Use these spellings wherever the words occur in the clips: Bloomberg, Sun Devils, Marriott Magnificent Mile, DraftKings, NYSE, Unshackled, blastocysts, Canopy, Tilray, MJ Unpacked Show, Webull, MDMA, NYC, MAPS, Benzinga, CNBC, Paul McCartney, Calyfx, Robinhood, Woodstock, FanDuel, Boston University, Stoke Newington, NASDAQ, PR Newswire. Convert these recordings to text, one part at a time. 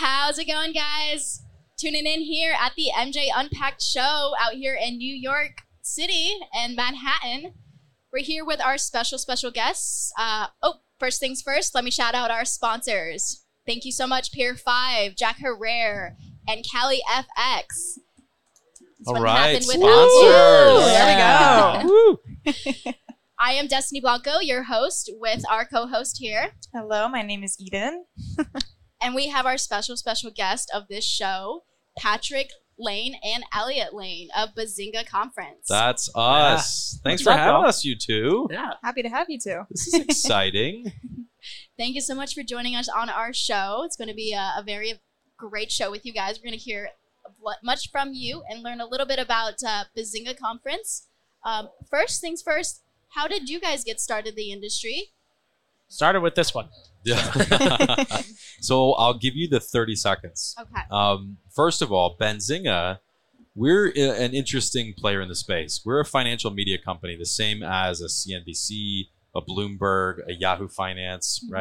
How's it going, guys? Tuning in here at the MJ Unpacked Show out here in New York City and Manhattan. We're here with our special guests. First things first, let me shout out our sponsors. Thank you so much, Pure 5, Jack Herer, and Calyfx. All right, sponsors. There we go. I am Destiny Blanco, your host, with our co-host here. Hello, my name is Eden. And we have our special guest of this show, Patrick Lane and Elliot Lane of Benzinga Conference. That's us. Yeah. Thanks for having us, you two. Yeah. Happy to have you two. This is exciting. Thank you so much for joining us on our show. It's going to be a very great show with you guys. We're going to hear much from you and learn a little bit about Benzinga Conference. First things first, how did you guys get started in the industry? Started with this one. Yeah. So I'll give you the 30 seconds. Okay. First of all, Benzinga, we're an interesting player in the space. We're a financial media company, the same as a CNBC, a Bloomberg, a Yahoo Finance, mm-hmm.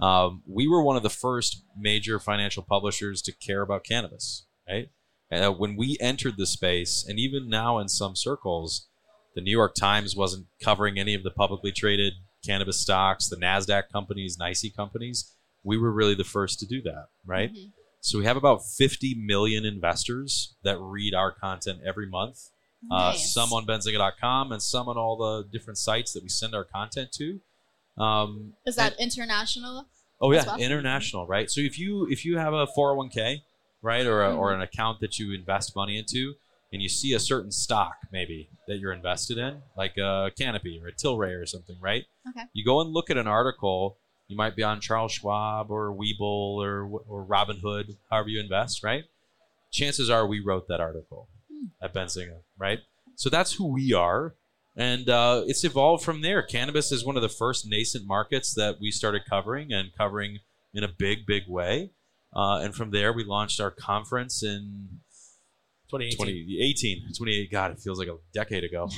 right? We were one of the first major financial publishers to care about cannabis, right? And when we entered the space, and even now in some circles, the New York Times wasn't covering any of the publicly traded cannabis stocks, the NASDAQ companies, NYSE companies. We were really the first to do that, right? Mm-hmm. So we have about 50 million investors that read our content every month. Nice. Some on Benzinga.com and some on all the different sites that we send our content to. Is that international? Oh yeah, well? International, right? So if you have a 401k, right, or a, mm-hmm. or an account that you invest money into, and you see a certain stock maybe that you're invested in, like a Canopy or a Tilray or something, right? Okay. You go and look at an article. You might be on Charles Schwab or Webull or Robinhood, however you invest, right? Chances are we wrote that article at Benzinga, right? So that's who we are. And it's evolved from there. Cannabis is one of the first nascent markets that we started covering in a big way. And from there, we launched our conference in 2018. God, it feels like a decade ago.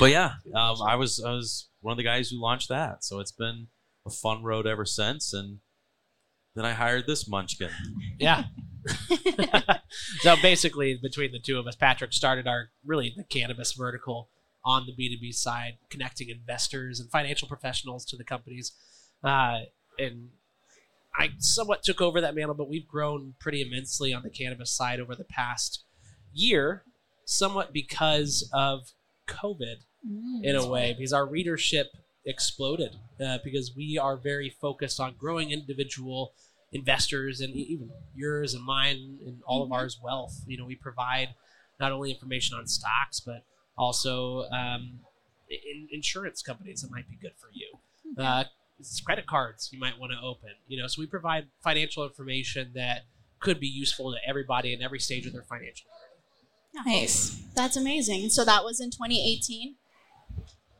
But yeah, I was one of the guys who launched that. So it's been a fun road ever since. And then I hired this munchkin. Yeah. So basically, between the two of us, Patrick started the cannabis vertical on the B2B side, connecting investors and financial professionals to the companies. And I somewhat took over that mantle, but we've grown pretty immensely on the cannabis side over the past year, somewhat because of COVID in a way, because our readership exploded because we are very focused on growing individual investors and even yours and mine and all mm-hmm. of ours wealth. You know, we provide not only information on stocks, but also insurance companies that might be good for you. Okay. Credit cards you might want to open, so we provide financial information that could be useful to everybody in every stage of their financial career. Nice. That's amazing. So that was in 2018.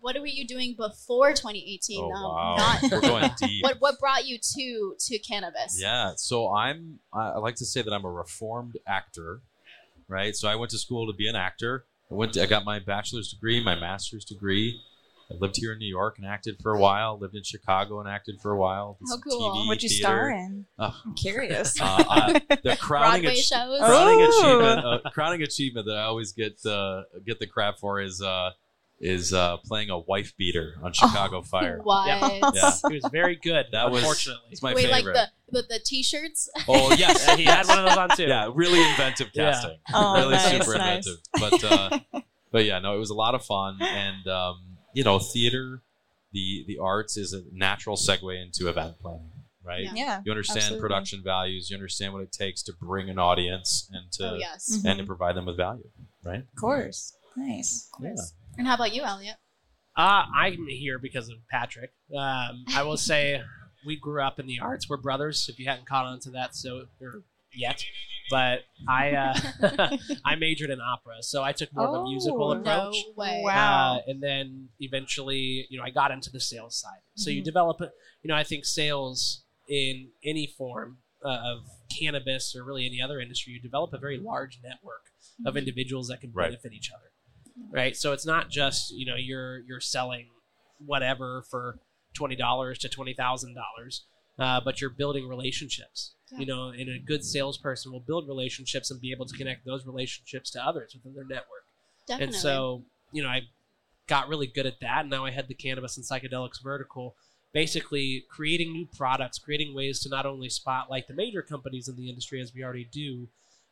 What were you doing before 2018? Wow. We're going deep. What brought you to cannabis? Yeah. So I like to say that I'm a reformed actor, right? So I went to school to be an actor. I got my bachelor's degree, my master's degree. I lived here in New York and acted for a while. Lived in Chicago and acted for a while. How cool! What'd you star in? I'm curious. The crowning achievement that I always get the crap for is playing a wife beater on Chicago Fire. What? Yeah. It was very good. That was unfortunately. It's my favorite. Like the t-shirts. Oh yes, and he had one of those on too. Yeah, really inventive casting. Yeah. Oh, really nice, super inventive. Nice. But yeah, no, it was a lot of fun and. Theater, the arts is a natural segue into event planning, right? Yeah. You understand absolutely. Production values. You understand what it takes to bring an audience and to to provide them with value, right? Of course. Nice. Of course. Yeah. And how about you, Elliot? I'm here because of Patrick. I will say we grew up in the arts. We're brothers, if you hadn't caught on to that yet. But I majored in opera, so I took more of a musical approach. No way. Wow. And then eventually, I got into the sales side. So mm-hmm. you develop, I think sales in any form of cannabis or really any other industry, you develop a very large network mm-hmm. of individuals that can benefit right. each other, right? So it's not just, you're selling whatever for $20 to $20,000. but you're building relationships. Yeah. You know, and a good salesperson will build relationships and be able to connect those relationships to others within their network. Definitely. And so, you know, I got really good at that. And now I had the cannabis and psychedelics vertical, basically creating new products, creating ways to not only spotlight the major companies in the industry as we already do,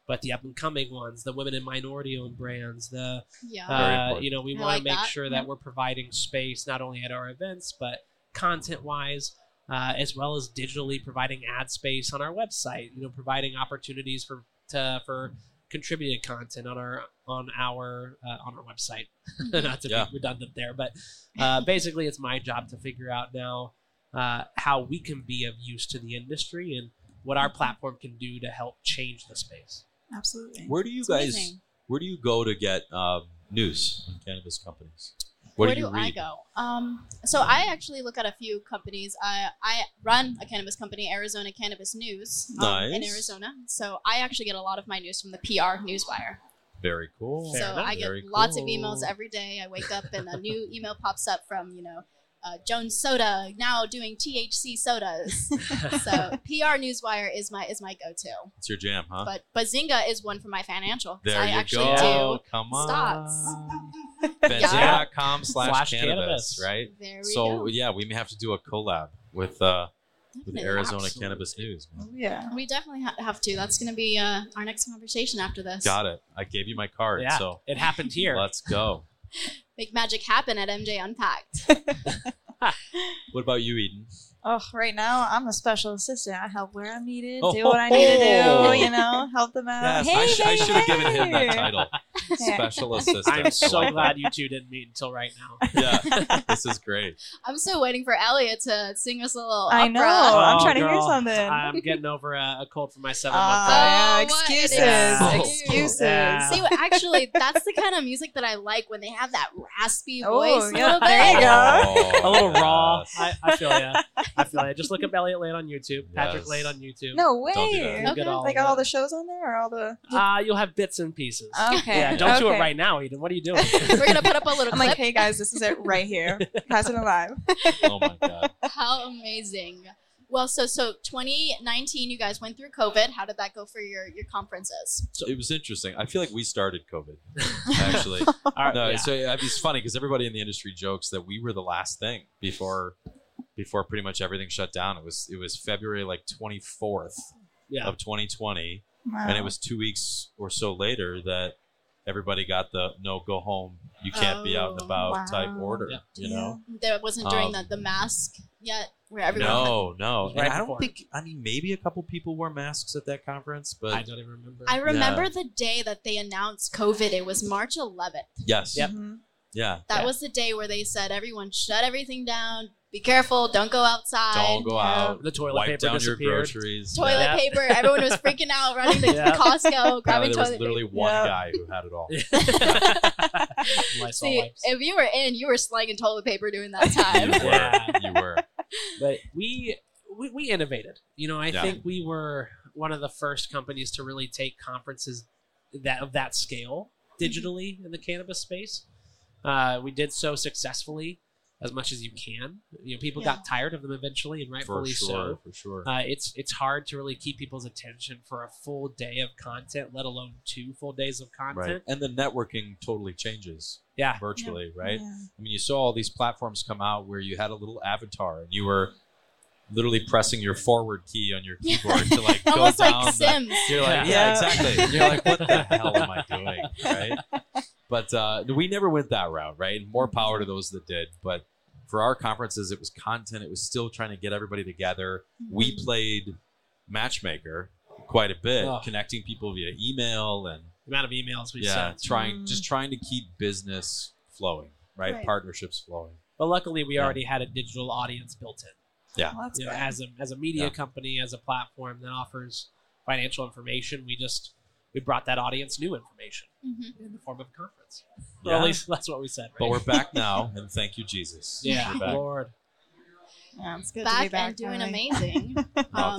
but the up-and-coming ones, the women and minority-owned brands, the, you know, we want to make sure that we're providing space not only at our events, but content-wise, as well as digitally providing ad space on our website, you know, providing opportunities for contributed content on our website. Not to be redundant there, but basically it's my job to figure out now how we can be of use to the industry and what our platform can do to help change the space. Absolutely. Where do you where do you go to get news on cannabis companies? Where do I go? So I actually look at a few companies. I run a cannabis company, Arizona Cannabis News, in Arizona. So I actually get a lot of my news from the PR Newswire. Very cool. So I get lots of emails every day. I wake up and a new email pops up from, you know, Jones Soda now doing THC sodas. So PR Newswire is my go-to. It's your jam, huh? But Benzinga is one for my financial. There you go. Come on. Stocks. Benzinga.com /cannabis, right? There we go. So yeah, we may have to do a collab with Arizona Cannabis News. Man. Yeah, we definitely have to. That's going to be our next conversation after this. Got it. I gave you my card. Yeah, so it happened here. Let's go. Make magic happen at MJ Unpacked. What about you, Eden? Oh, right now I'm a special assistant. I help where I'm needed, do what I need to do, you know, help them out. Yes, I should have given him that title. Special assistant. I'm so glad you two didn't meet until right now. Yeah, this is great. I'm still waiting for Elliot to sing us a little opera. I know. I'm trying to hear something. I'm getting over a cold for my 7-month-old. Excuses. Yeah. See, actually, that's the kind of music that I like when they have that raspy voice. Yeah, there you go. A little raw. I feel ya. I feel like just look up Elliot Lane on YouTube, Patrick Lane on YouTube. No way. Don't do that. Okay. All all the shows on there, or all the. You'll have bits and pieces. Okay. Yeah, don't do it right now, Eden. What are you doing? We're gonna put up a little. I'm clip. Like, hey guys, this is it right here. Pass it alive. Oh my god. How amazing. Well, so 2019, you guys went through COVID. How did that go for your conferences? So it was interesting. I feel like we started COVID, actually. So it's funny because everybody in the industry jokes that we were the last thing before pretty much everything shut down. It was February like 24th of 2020. Wow. And it was 2 weeks or so later that everybody got the no, go home, you can't be out and about type order. Yeah. You know, that wasn't during the mask yet where everyone. No. And I don't think, I mean, maybe a couple people wore masks at that conference, but I don't even remember. I remember the day that they announced COVID. It was March 11th. Yes. Yep. Mm-hmm. Yeah. That was the day where they said, everyone shut everything down. Be careful. Don't go outside. Don't go out. The toilet paper down disappeared. Your groceries. Toilet paper. Everyone was freaking out, running to Costco, grabbing toilet paper. There was literally one guy who had it all. See, if you were in, you were slinging toilet paper during that time. You were. But we innovated. You know, I think we were one of the first companies to really take conferences of that scale digitally in the cannabis space. We did so successfully. As much as you can, you know, people got tired of them eventually, and rightfully so. For sure, it's hard to really keep people's attention for a full day of content, let alone 2 full days of content. Right. And the networking totally changes, virtually, right? Yeah. I mean, you saw all these platforms come out where you had a little avatar and you were literally pressing your forward key on your keyboard to like go almost down. Like Sims. You're like, exactly. And you're like, what the hell am I doing, right? But we never went that route, right? And more power to those that did. But for our conferences, it was content. It was still trying to get everybody together. We played matchmaker quite a bit, connecting people via email and the amount of emails we sent. Trying to keep business flowing, right? Partnerships flowing. Well, luckily, we already had a digital audience built in. Yeah, well, you know, as a media company, as a platform that offers financial information, we brought that audience new information in the form of a conference. Yeah. Or at least that's what we said. Right? But we're back now, and thank you, Jesus. Yeah, Lord. Yeah, it's good to be back and doing amazing.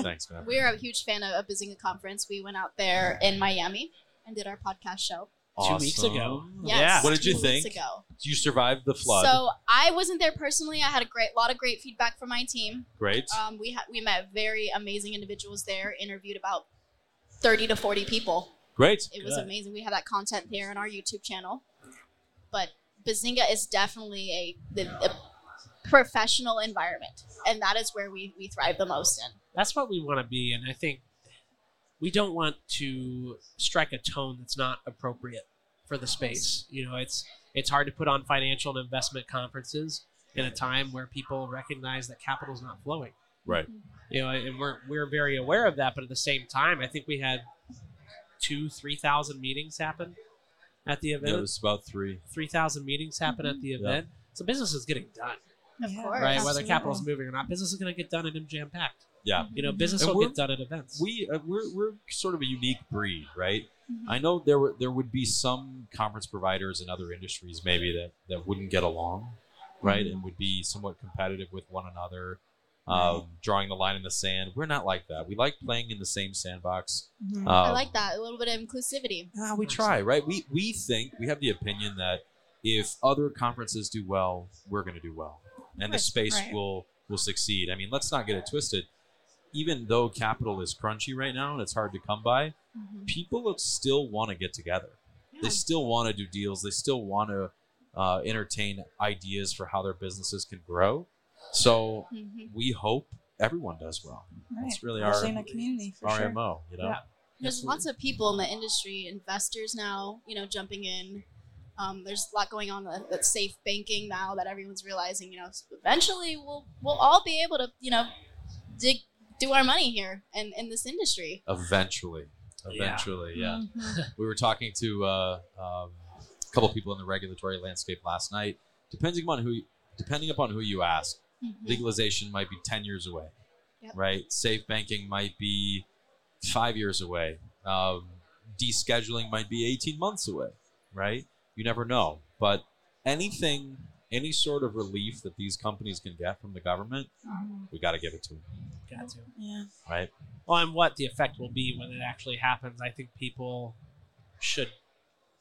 Thanks, man. We're a huge fan of Benzinga Conference. We went out there in Miami and did our podcast show. Awesome. 2 weeks ago. Yes, yeah. What did you think? You survived the flood. So I wasn't there personally. I had a lot of great feedback from my team. Great. We met very amazing individuals there, interviewed about 30 to 40 people. Great. It was amazing. We had that content there on our YouTube channel. But Benzinga is definitely a professional environment, and that is where we thrive the most in. That's what we want to be, and I think we don't want to strike a tone that's not appropriate for the space. You know, it's hard to put on financial and investment conferences in a time where people recognize that capital's not flowing. Right. You know, and we're very aware of that, but at the same time, I think we had 3,000 meetings happen at the event. Yeah, it was about 3,000 meetings happen at the event. Yeah. So business is getting done. Of course. Right? Whether capital's moving or not, business is going to get done at MJ Unpacked. Yeah, you know, business will get done at events. We're sort of a unique breed, right? Mm-hmm. I know there would be some conference providers in other industries maybe that wouldn't get along, right? Mm-hmm. And would be somewhat competitive with one another, drawing the line in the sand. We're not like that. We like playing in the same sandbox. Mm-hmm. I like that, a little bit of inclusivity. We try, right? We think we have the opinion that if other conferences do well, we're going to do well, and the space will succeed. I mean, let's not get it twisted. Even though capital is crunchy right now and it's hard to come by, mm-hmm. people still want to get together. Yeah. They still want to do deals. They still want to entertain ideas for how their businesses can grow. So we hope everyone does well. Right. That's really our MO. You know? Yeah. There's lots of people in the industry, investors now, you know, jumping in. There's a lot going on with safe banking now that everyone's realizing, you know, eventually we'll all be able to, you know, do our money here and in this industry. Eventually, yeah. Mm-hmm. We were talking to a couple of people in the regulatory landscape last night. Depending upon who you ask, mm-hmm. legalization might be 10 years away, right? Safe banking might be 5 years away. Descheduling might be 18 months away, right? You never know. But anything, any sort of relief that these companies can get from the government, we got to give it to them. Got to. Yeah. Right. Well, and what the effect will be when it actually happens, I think people should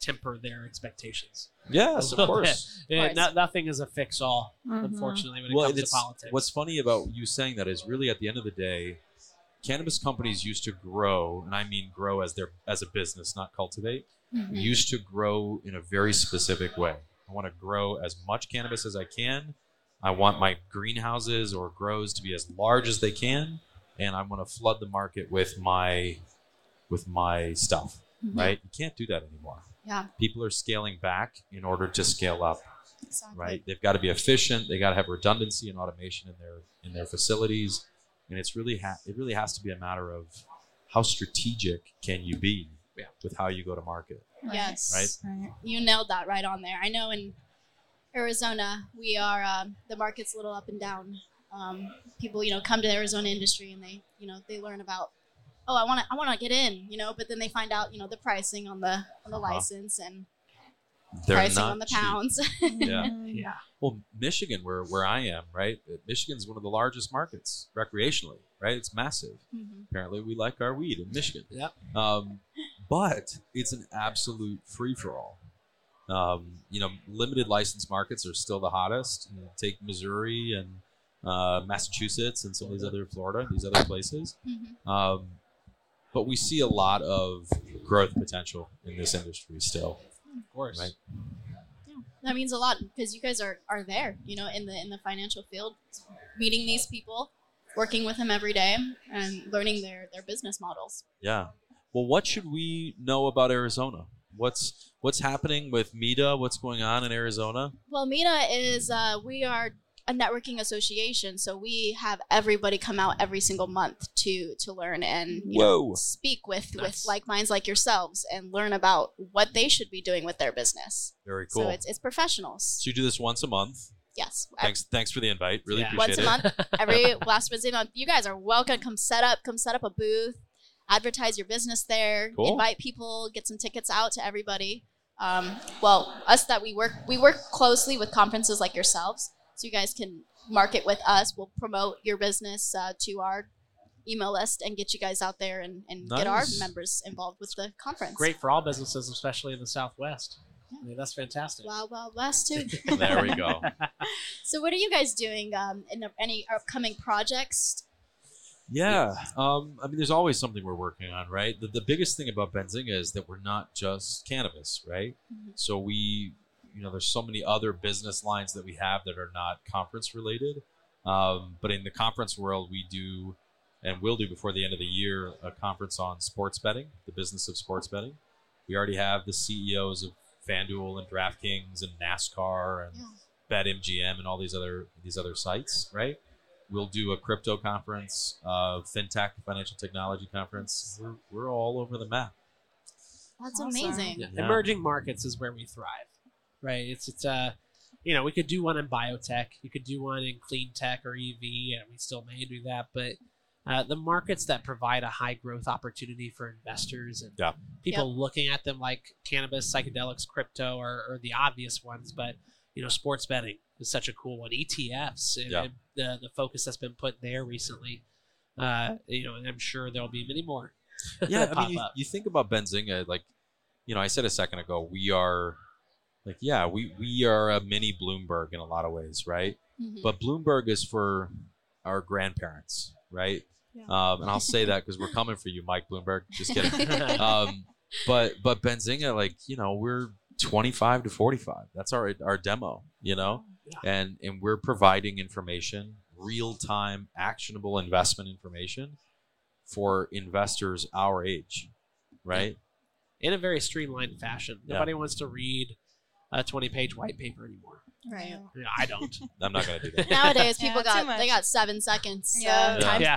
temper their expectations. Yes, of course. Nothing is a fix-all, unfortunately, when it comes to politics. What's funny about you saying that is really at the end of the day, cannabis companies used to grow, and I mean grow as a business, not cultivate, used to grow in a very specific way. I want to grow as much cannabis as I can. I want my greenhouses or grows to be as large as they can, and I'm going to flood the market with my stuff, right? You can't do that anymore. Yeah. People are scaling back in order to scale up, right? They've got to be efficient. They got to have redundancy and automation in their facilities, and it's really it really has to be a matter of how strategic can you be with how you go to market. Yes. Right? You nailed that right on there. I know in Arizona, we are the market's a little up and down. People, you know, come to the Arizona industry and they, you know, they learn about, I want to get in, you know, but then they find out, you know, the pricing on the license and pricing on the pounds. Yeah. Well, Michigan, where I am, right? Michigan's one of the largest markets recreationally, right? It's massive. Mm-hmm. Apparently, we like our weed in Michigan. Yeah. But it's an absolute free for all. You know, limited license markets are still the hottest. You know, take Missouri and Massachusetts and some of these other Florida, these other places. Mm-hmm. But we see a lot of growth potential in this industry still. Of course, right? Yeah, that means a lot because you guys are there. You know, in the financial field, meeting these people, working with them every day, and learning their business models. Yeah. Well, what should we know about Arizona? What's happening with MEDA? What's going on in Arizona? Well, MEDA is we are a networking association, so we have everybody come out every single month to learn and speak with like minds like yourselves and learn about what they should be doing with their business. Very cool. So it's professionals. So you do this once a month. Yes. Thanks for the invite. Really appreciate it. Once a month, every last Wednesday month. You guys are welcome. Come set up a booth. Advertise your business there, invite people, get some tickets out to everybody. Us that we work closely with conferences like yourselves, so you guys can market with us. We'll promote your business to our email list and get you guys out there and nice. Get our members involved with the conference. Great for all businesses, especially in the Southwest. Yeah. I mean, that's fantastic. Wild, wild west, too. There we go. So what are you guys doing in any upcoming projects? Yeah. I mean, there's always something we're working on, right? The biggest thing about Benzinga is that we're not just cannabis, right? Mm-hmm. So we, you know, there's so many other business lines that we have that are not conference related. But in the conference world, we do and will do before the end of the year, a conference on sports betting, the business of sports betting. We already have the CEOs of FanDuel and DraftKings and NASCAR and BetMGM and all these other sites, right? We'll do a crypto conference, fintech, financial technology conference. We're all over the map. That's awesome. Amazing. Yeah. Emerging markets is where we thrive, right? It's you know, we could do one in biotech, you could do one in clean tech or EV, and we still may do that, but the markets that provide a high growth opportunity for investors and people looking at them like cannabis, psychedelics, crypto are the obvious ones, but you know, sports betting is such a cool one. ETFs and the focus that's been put there recently, you know, and I'm sure there'll be many more. Yeah, I mean, you think about Benzinga, like, you know, I said a second ago, we are like, we are a mini Bloomberg in a lot of ways, right? Mm-hmm. But Bloomberg is for our grandparents, right? Yeah. And I'll say that because we're coming for you, Mike Bloomberg. Just kidding. But Benzinga, like, you know, we're 25 to 45. That's our demo, you know, and we're providing information, real time, actionable investment information for investors our age, right? In a very streamlined fashion. Nobody wants to read a 20-page white paper anymore. Right. Yeah, I don't. I'm not gonna do that. Nowadays, people got 7 seconds. So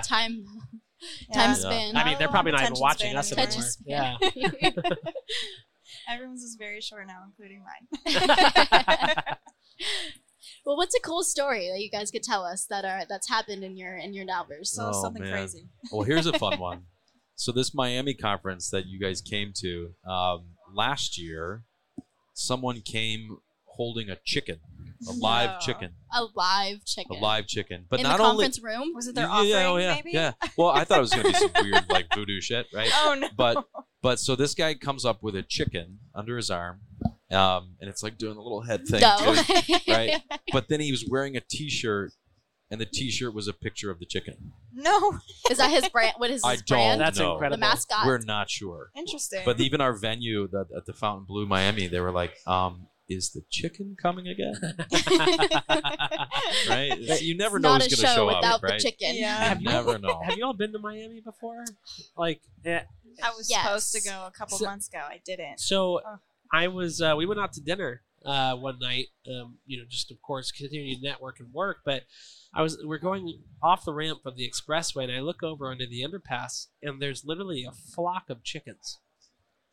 time span. I mean, they're probably not even watching us anymore. Yeah. Everyone's is very short now, including mine. Well, what's a cool story that you guys could tell us that's happened in your numbers? So something crazy. Well, here's a fun one. So this Miami conference that you guys came to last year, someone came holding a chicken. A live chicken. But in not the conference room? Was it their offering, maybe? Yeah. Well, I thought it was going to be some weird, like, voodoo shit, right? Oh, no. But so this guy comes up with a chicken under his arm, and it's, like, doing a little head thing, too, right? But then he was wearing a T-shirt, and the T-shirt was a picture of the chicken. No. Is that his brand? What is his brand? That's incredible. The mascot? We're not sure. Interesting. But even our venue at the Fontainebleau Miami, they were like, is the chicken coming again? Right? You never know who's going to show up, right? The chicken. Yeah. You never know. Have you all been to Miami before? Like, I was supposed to go a couple months ago. I didn't. So I was. We went out to dinner one night. You know, just of course continuing to network and work. But we're going off the ramp of the expressway, and I look over under the underpass, and there's literally a flock of chickens.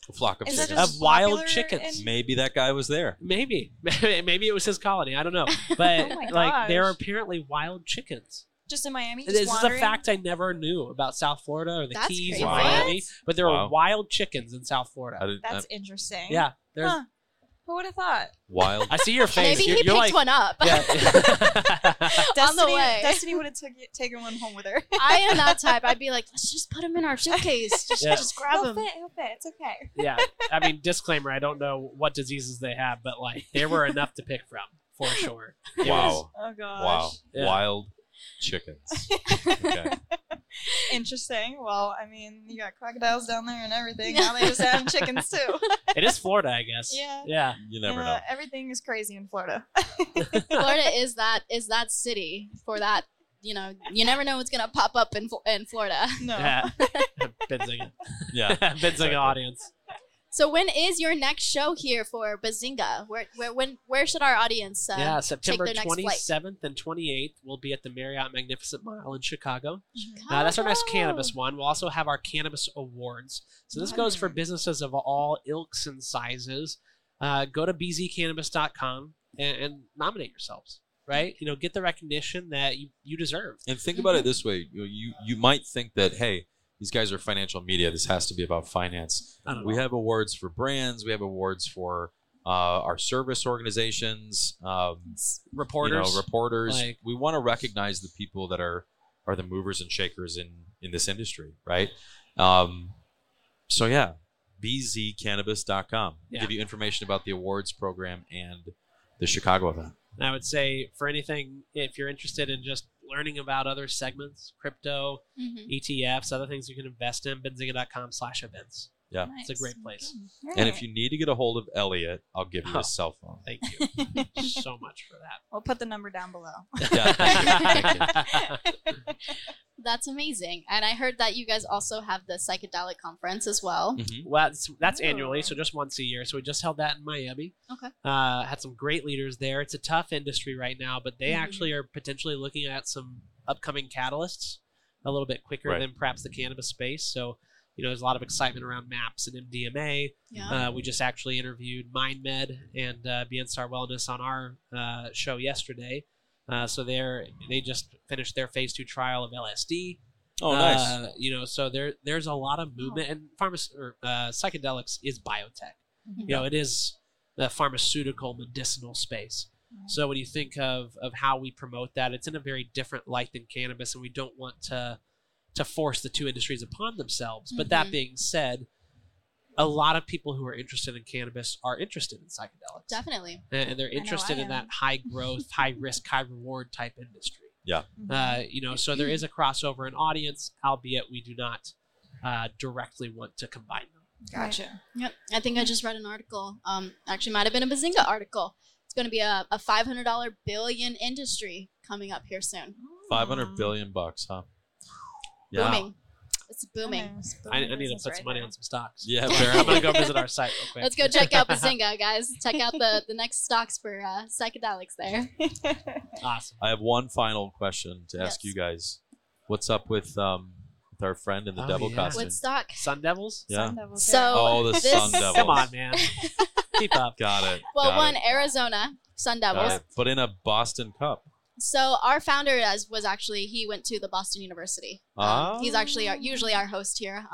A flock of chickens. Of wild chickens. Maybe that guy was there. Maybe it was his colony. I don't know. But like, there are apparently wild chickens. Just in Miami? This is a fact I never knew about South Florida or the Keys or Miami. But there are wild chickens in South Florida. That's interesting. Yeah. Who would have thought? Wild. I see your face. Maybe he picked one up. Yeah. On the way. Destiny would have taken one home with her. I am that type. I'd be like, let's just put him in our suitcase. Just grab him. He'll fit. It's okay. Yeah. I mean, disclaimer, I don't know what diseases they have, but like there were enough to pick from for sure. Wow. Oh, gosh. Wow. Yeah. Wild chickens. Okay. Interesting. Well, I mean, you got crocodiles down there and everything. Now they just have chickens too. It is Florida, I guess. Yeah. Yeah. You never know. Everything is crazy in Florida. Florida is that city for that. You know, you never know what's gonna pop up in Florida. No. Yeah. Benzinga. Yeah. Benzinga audience. So when is your next show here for Benzinga? Where should our audience September take their next 27th flight? And 28th, we'll be at the Marriott Magnificent Mile in Chicago. That's our next cannabis one. We'll also have our cannabis awards. So this goes for businesses of all ilks and sizes. Go to bzcannabis.com and nominate yourselves, right? You know, get the recognition that you deserve. And think about it this way. You might think that, hey, these guys are financial media. This has to be about finance. We have awards for brands. We have awards for our service organizations, reporters. We want to recognize the people that are are the movers and shakers in this industry, right? So yeah, bzcannabis.com. Yeah. Give you information about the awards program and the Chicago event. And I would say for anything, if you're interested in just learning about other segments, crypto, ETFs, other things you can invest in, Benzinga.com/events. Yeah. Nice. It's a great place. Right. And if you need to get a hold of Elliot, I'll give you his cell phone. Thank you. Thank you so much for that. We'll put the number down below. Yeah, thank you. That's amazing. And I heard that you guys also have the psychedelic conference as well. Mm-hmm. Well, that's annually, so just once a year. So we just held that in Miami. Okay. Had some great leaders there. It's a tough industry right now, but they actually are potentially looking at some upcoming catalysts a little bit quicker than perhaps the cannabis space. So, you know, there's a lot of excitement around MAPS and MDMA. Yeah. We just actually interviewed MindMed and BNStar Wellness on our show yesterday. So they just finished their phase 2 trial of LSD. Oh, nice. You know, so there's a lot of movement, and psychedelics is biotech. Mm-hmm. You know, it is the pharmaceutical medicinal space. Right. So when you think of how we promote that, it's in a very different light than cannabis, and we don't want to force the two industries upon themselves. But that being said, a lot of people who are interested in cannabis are interested in psychedelics. Definitely. And they're interested in that high growth, high risk, high reward type industry. Yeah. You know, so there is a crossover in audience, albeit we do not directly want to combine them. Gotcha. Right. Yep. I think I just read an article. Actually might have been a Benzinga article. It's going to be a $500 billion industry coming up here soon. $500 billion bucks, huh? Yeah. Booming. It's booming. I need to put some money on some stocks. Yeah, I'm going to go visit our site real quick. Let's go check out Benzinga, guys. Check out the next stocks for psychedelics there. Awesome. I have one final question to ask you guys. What's up with our friend in the devil costume? Woodstock. Sun Devils? Yeah. Sun Devils. So the Sun Devils. Come on, man. Keep up. Got it. Well, Arizona Sun Devils. But in a Boston cup. So our founder was actually, he went to the Boston University. He's actually usually our host here.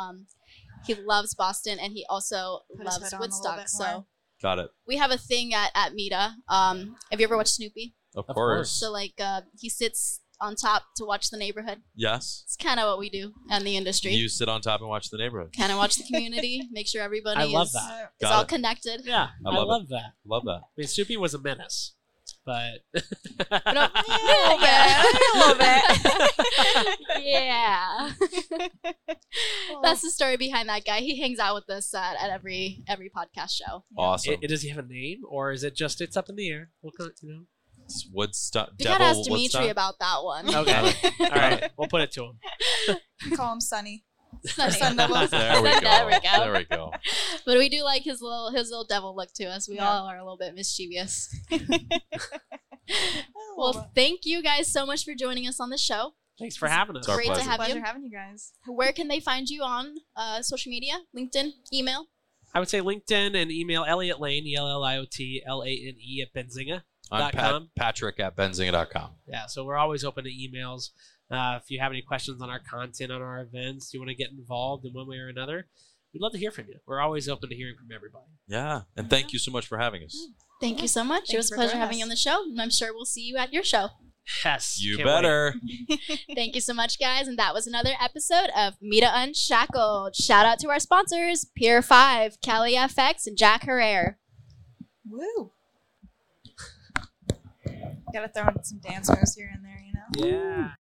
He loves Boston, and he also loves Woodstock. So got it. We have a thing at Meta. Have you ever watched Snoopy? Of course. So he sits on top to watch the neighborhood. Yes. It's kind of what we do in the industry. You sit on top and watch the neighborhood. Kind of watch the community, make sure everybody is all connected. Yeah, I love that. Love that. I mean, Snoopy was a menace. But a little bit. Yeah. That's the story behind that guy. He hangs out with us at every podcast show. Awesome. Does he have a name, or is it just it's up in the air? We'll call it, you know. It's Woodstock. You gotta ask Dimitri about that one. Okay. All right. We'll put it to him. We call him Sunny. There we go. But we do like his little devil look to us. We all are a little bit mischievous. Well, thank you guys so much for joining us on the show. Thanks for having us. Great to have you. Pleasure having you guys. Where can they find you on social media? LinkedIn, email? I would say LinkedIn and email Elliot Lane, ELLIOTLANE at Benzinga.com. I'm Patrick at Benzinga.com. Yeah, so we're always open to emails. If you have any questions on our content, on our events, you want to get involved in one way or another, we'd love to hear from you. We're always open to hearing from everybody. Yeah. And thank you so much for having us. Thank you so much. Thanks, it was a pleasure having you on the show. And I'm sure we'll see you at your show. Yes. You better. Thank you so much, guys. And that was another episode of Meta Unshackled. Shout out to our sponsors, Pure 5, Calyfx, and Jack Herer. Woo. Got to throw in some dance moves here and there, you know? Yeah.